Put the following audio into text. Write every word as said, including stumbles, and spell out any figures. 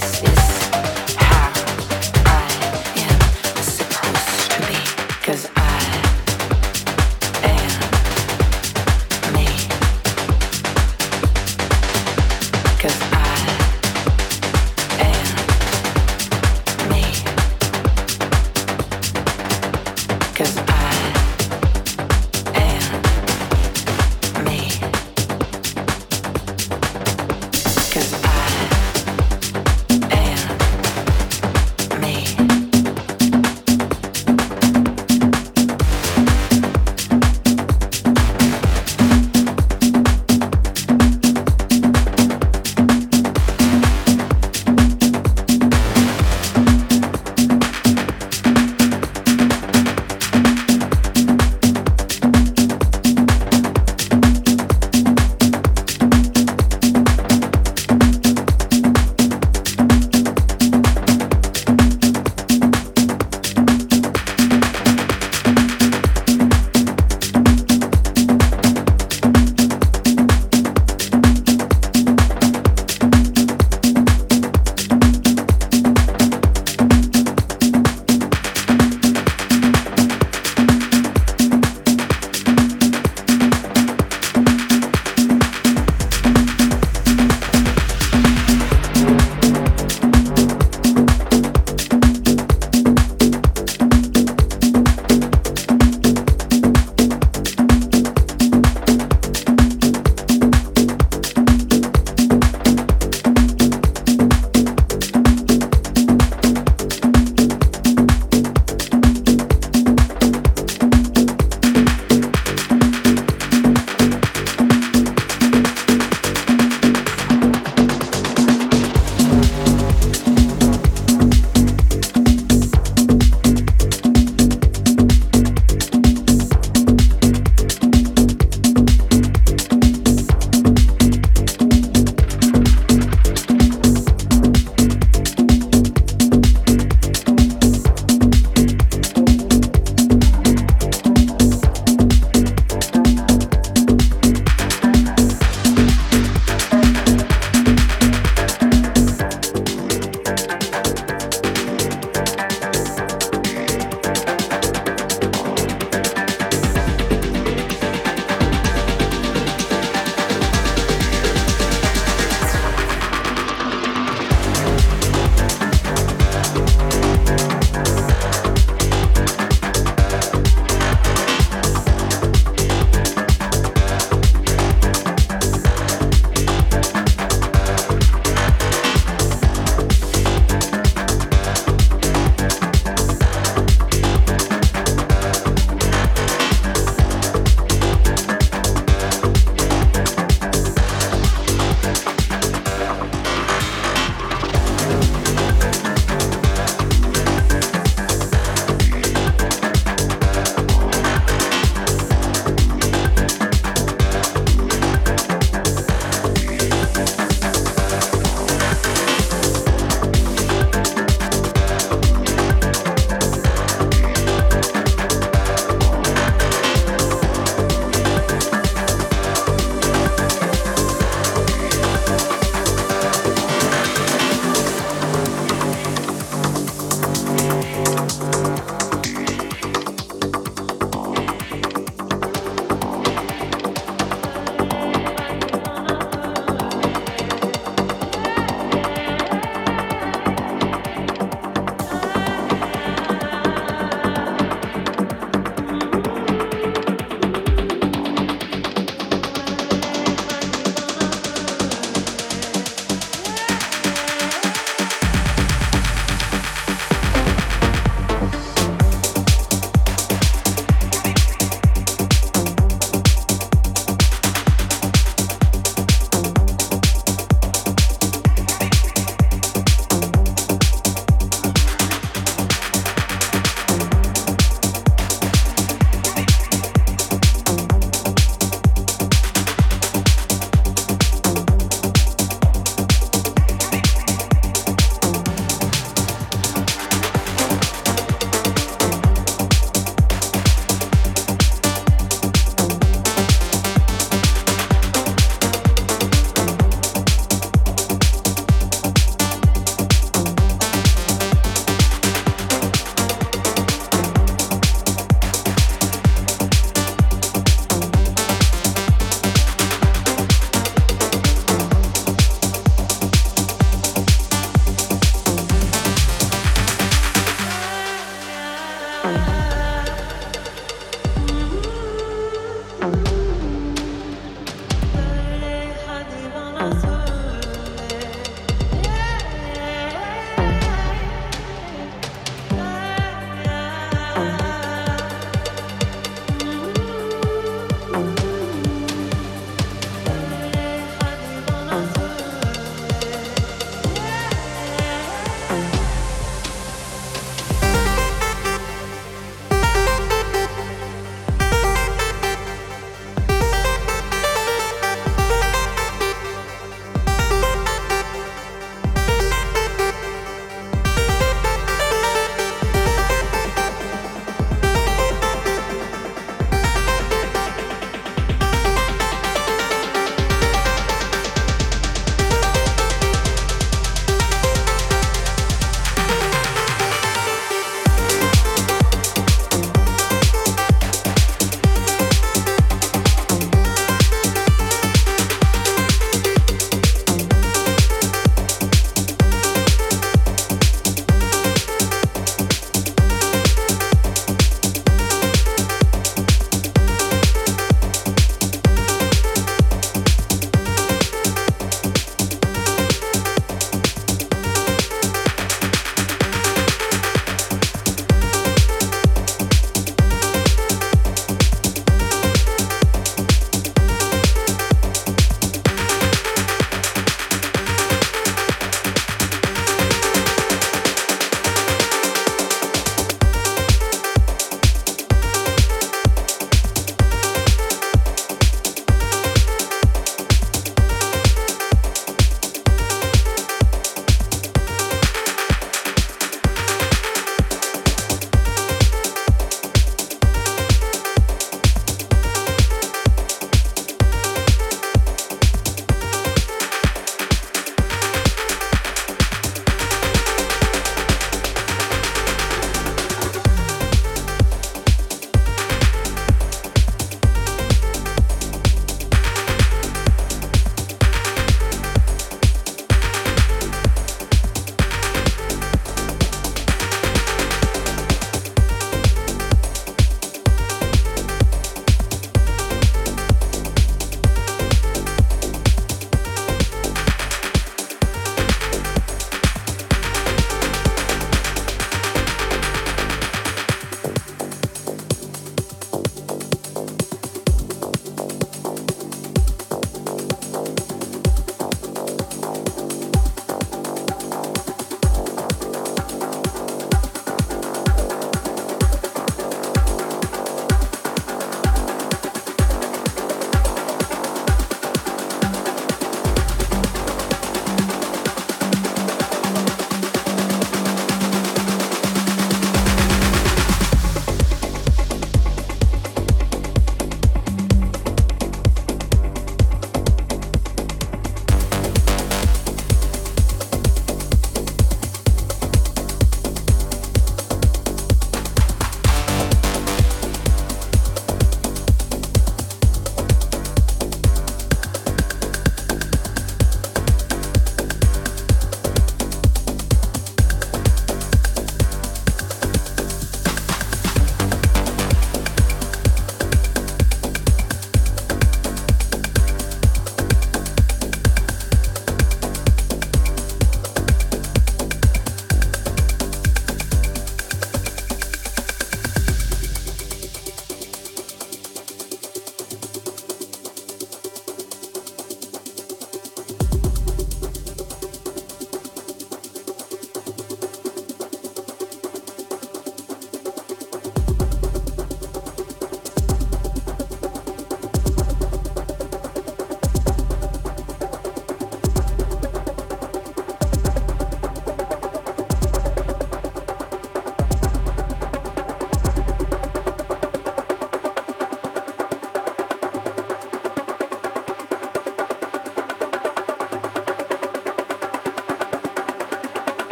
this.